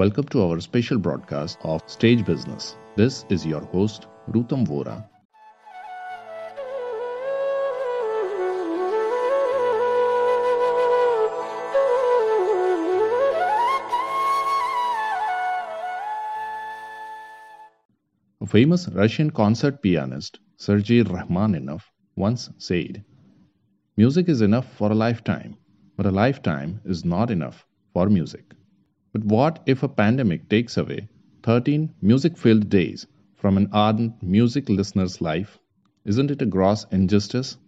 Welcome to our special broadcast of Stage Business. This is your host, Rutam Vora. A famous Russian concert pianist, Sergei Rachmaninoff, once said, "Music is enough for a lifetime, but a lifetime is not enough for music." But what if a pandemic takes away 13 music-filled days from an ardent music listener's life? Isn't it a gross injustice?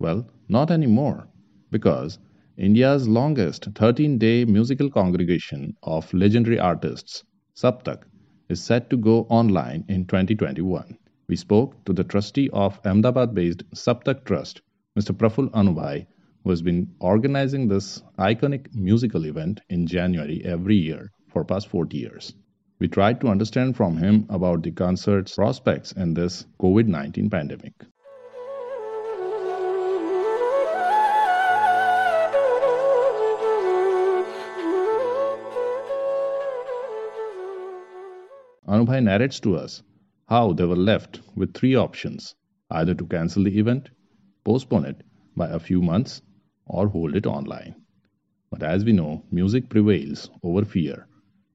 Well, not anymore, because India's longest 13-day musical congregation of legendary artists, Saptak, is set to go online in 2021. We spoke to the trustee of Ahmedabad-based Saptak Trust, Mr. Praful Anubhai, who has been organizing this iconic musical event in January every year for past 40 years. We tried to understand from him about the concert's prospects in this COVID-19 pandemic. Anubhai narrates to us how they were left with three options: either to cancel the event, postpone it by a few months, or hold it online. But as we know, music prevails over fear,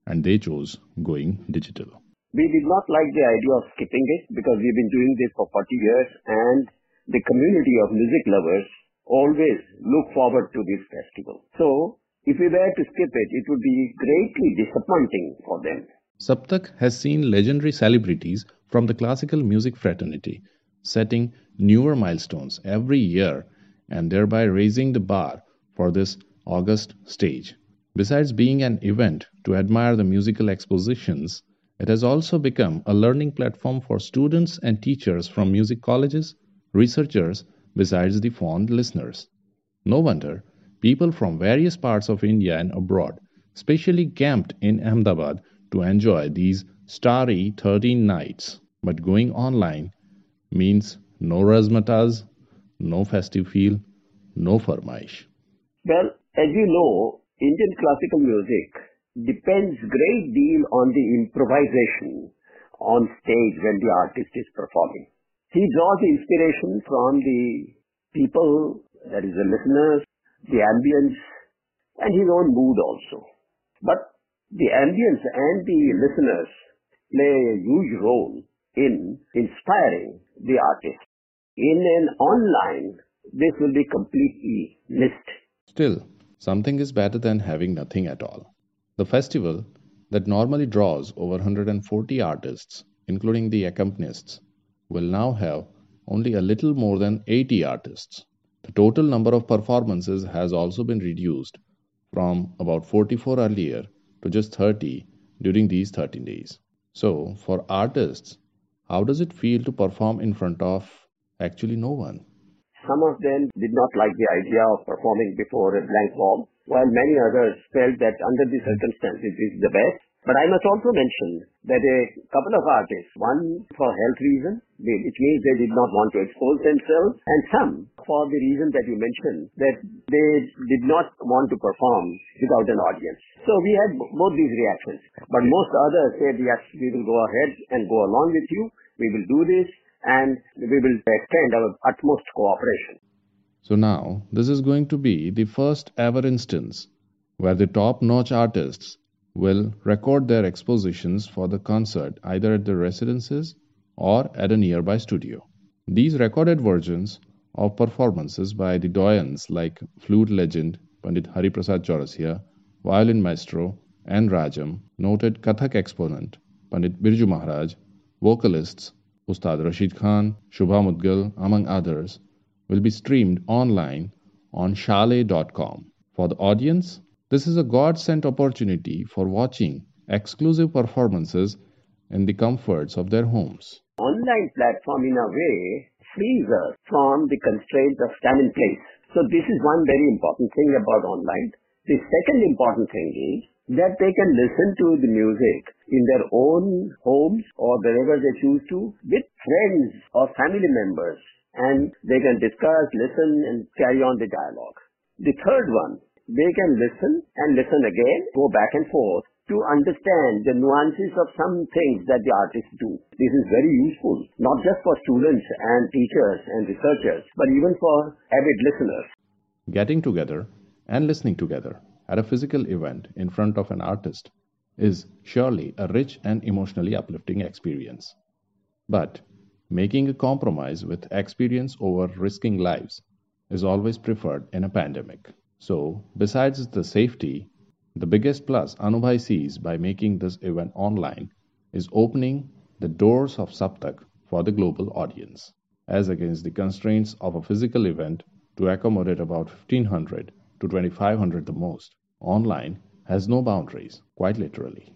and they chose going digital. We did not like the idea of skipping it because we've been doing this for 40 years, and the community of music lovers always look forward to this festival. So, if we were to skip it, it would be greatly disappointing for them. Saptak has seen legendary celebrities from the classical music fraternity setting newer milestones every year and thereby raising the bar for this august stage. Besides being an event to admire the musical expositions, it has also become a learning platform for students and teachers from music colleges, researchers, besides the fond listeners. No wonder people from various parts of India and abroad specially camped in Ahmedabad to enjoy these starry 13 nights. But going online means no razzmatazz, no festive feel, no farmaish. Well, as you know, Indian classical music depends great deal on the improvisation on stage when the artist is performing. He draws inspiration from the people, that is the listeners, the ambience, and his own mood also. But the ambience and the listeners play a huge role in inspiring the artist. In an online, this will be completely missed. Still, something is better than having nothing at all. The festival that normally draws over 140 artists, including the accompanists, will now have only a little more than 80 artists. The total number of performances has also been reduced from about 44 earlier to just 30 during these 13 days. So, for artists, how does it feel to perform in front of actually no one? Some of them did not like the idea of performing before a blank wall, while many others felt that under the circumstances is the best. But I must also mention that a couple of artists, one for health reason, which means they did not want to expose themselves, and some for the reason that you mentioned, that they did not want to perform without an audience. So we had both these reactions. But most others said, yes, we will go ahead and go along with you. We will do this, and we will extend our utmost cooperation. So now, this is going to be the first ever instance where the top-notch artists will record their expositions for the concert either at their residences or at a nearby studio. These recorded versions of performances by the doyens like flute legend Pandit Hari Prasad Chaurasia, violin maestro and Rajam, noted Kathak exponent Pandit Birju Maharaj, vocalists Ustad Rashid Khan, Shubha Mudgal, among others, will be streamed online on shale.com. For the audience, this is a God-sent opportunity for watching exclusive performances in the comforts of their homes. Online platform, in a way, frees us from the constraints of time and place. So this is one very important thing about online. The second important thing is that they can listen to the music in their own homes or wherever they choose to, with friends or family members, and they can discuss, listen, and carry on the dialogue. The third one, they can listen and listen again, go back and forth to understand the nuances of some things that the artists do. This is very useful, not just for students and teachers and researchers, but even for avid listeners. Getting together and listening together at a physical event in front of an artist is surely a rich and emotionally uplifting experience. But making a compromise with experience over risking lives is always preferred in a pandemic. So, besides the safety, the biggest plus Anubhai sees by making this event online is opening the doors of Saptak for the global audience, as against the constraints of a physical event to accommodate about 1,500 to 2,500 the most. Online has no boundaries, quite literally.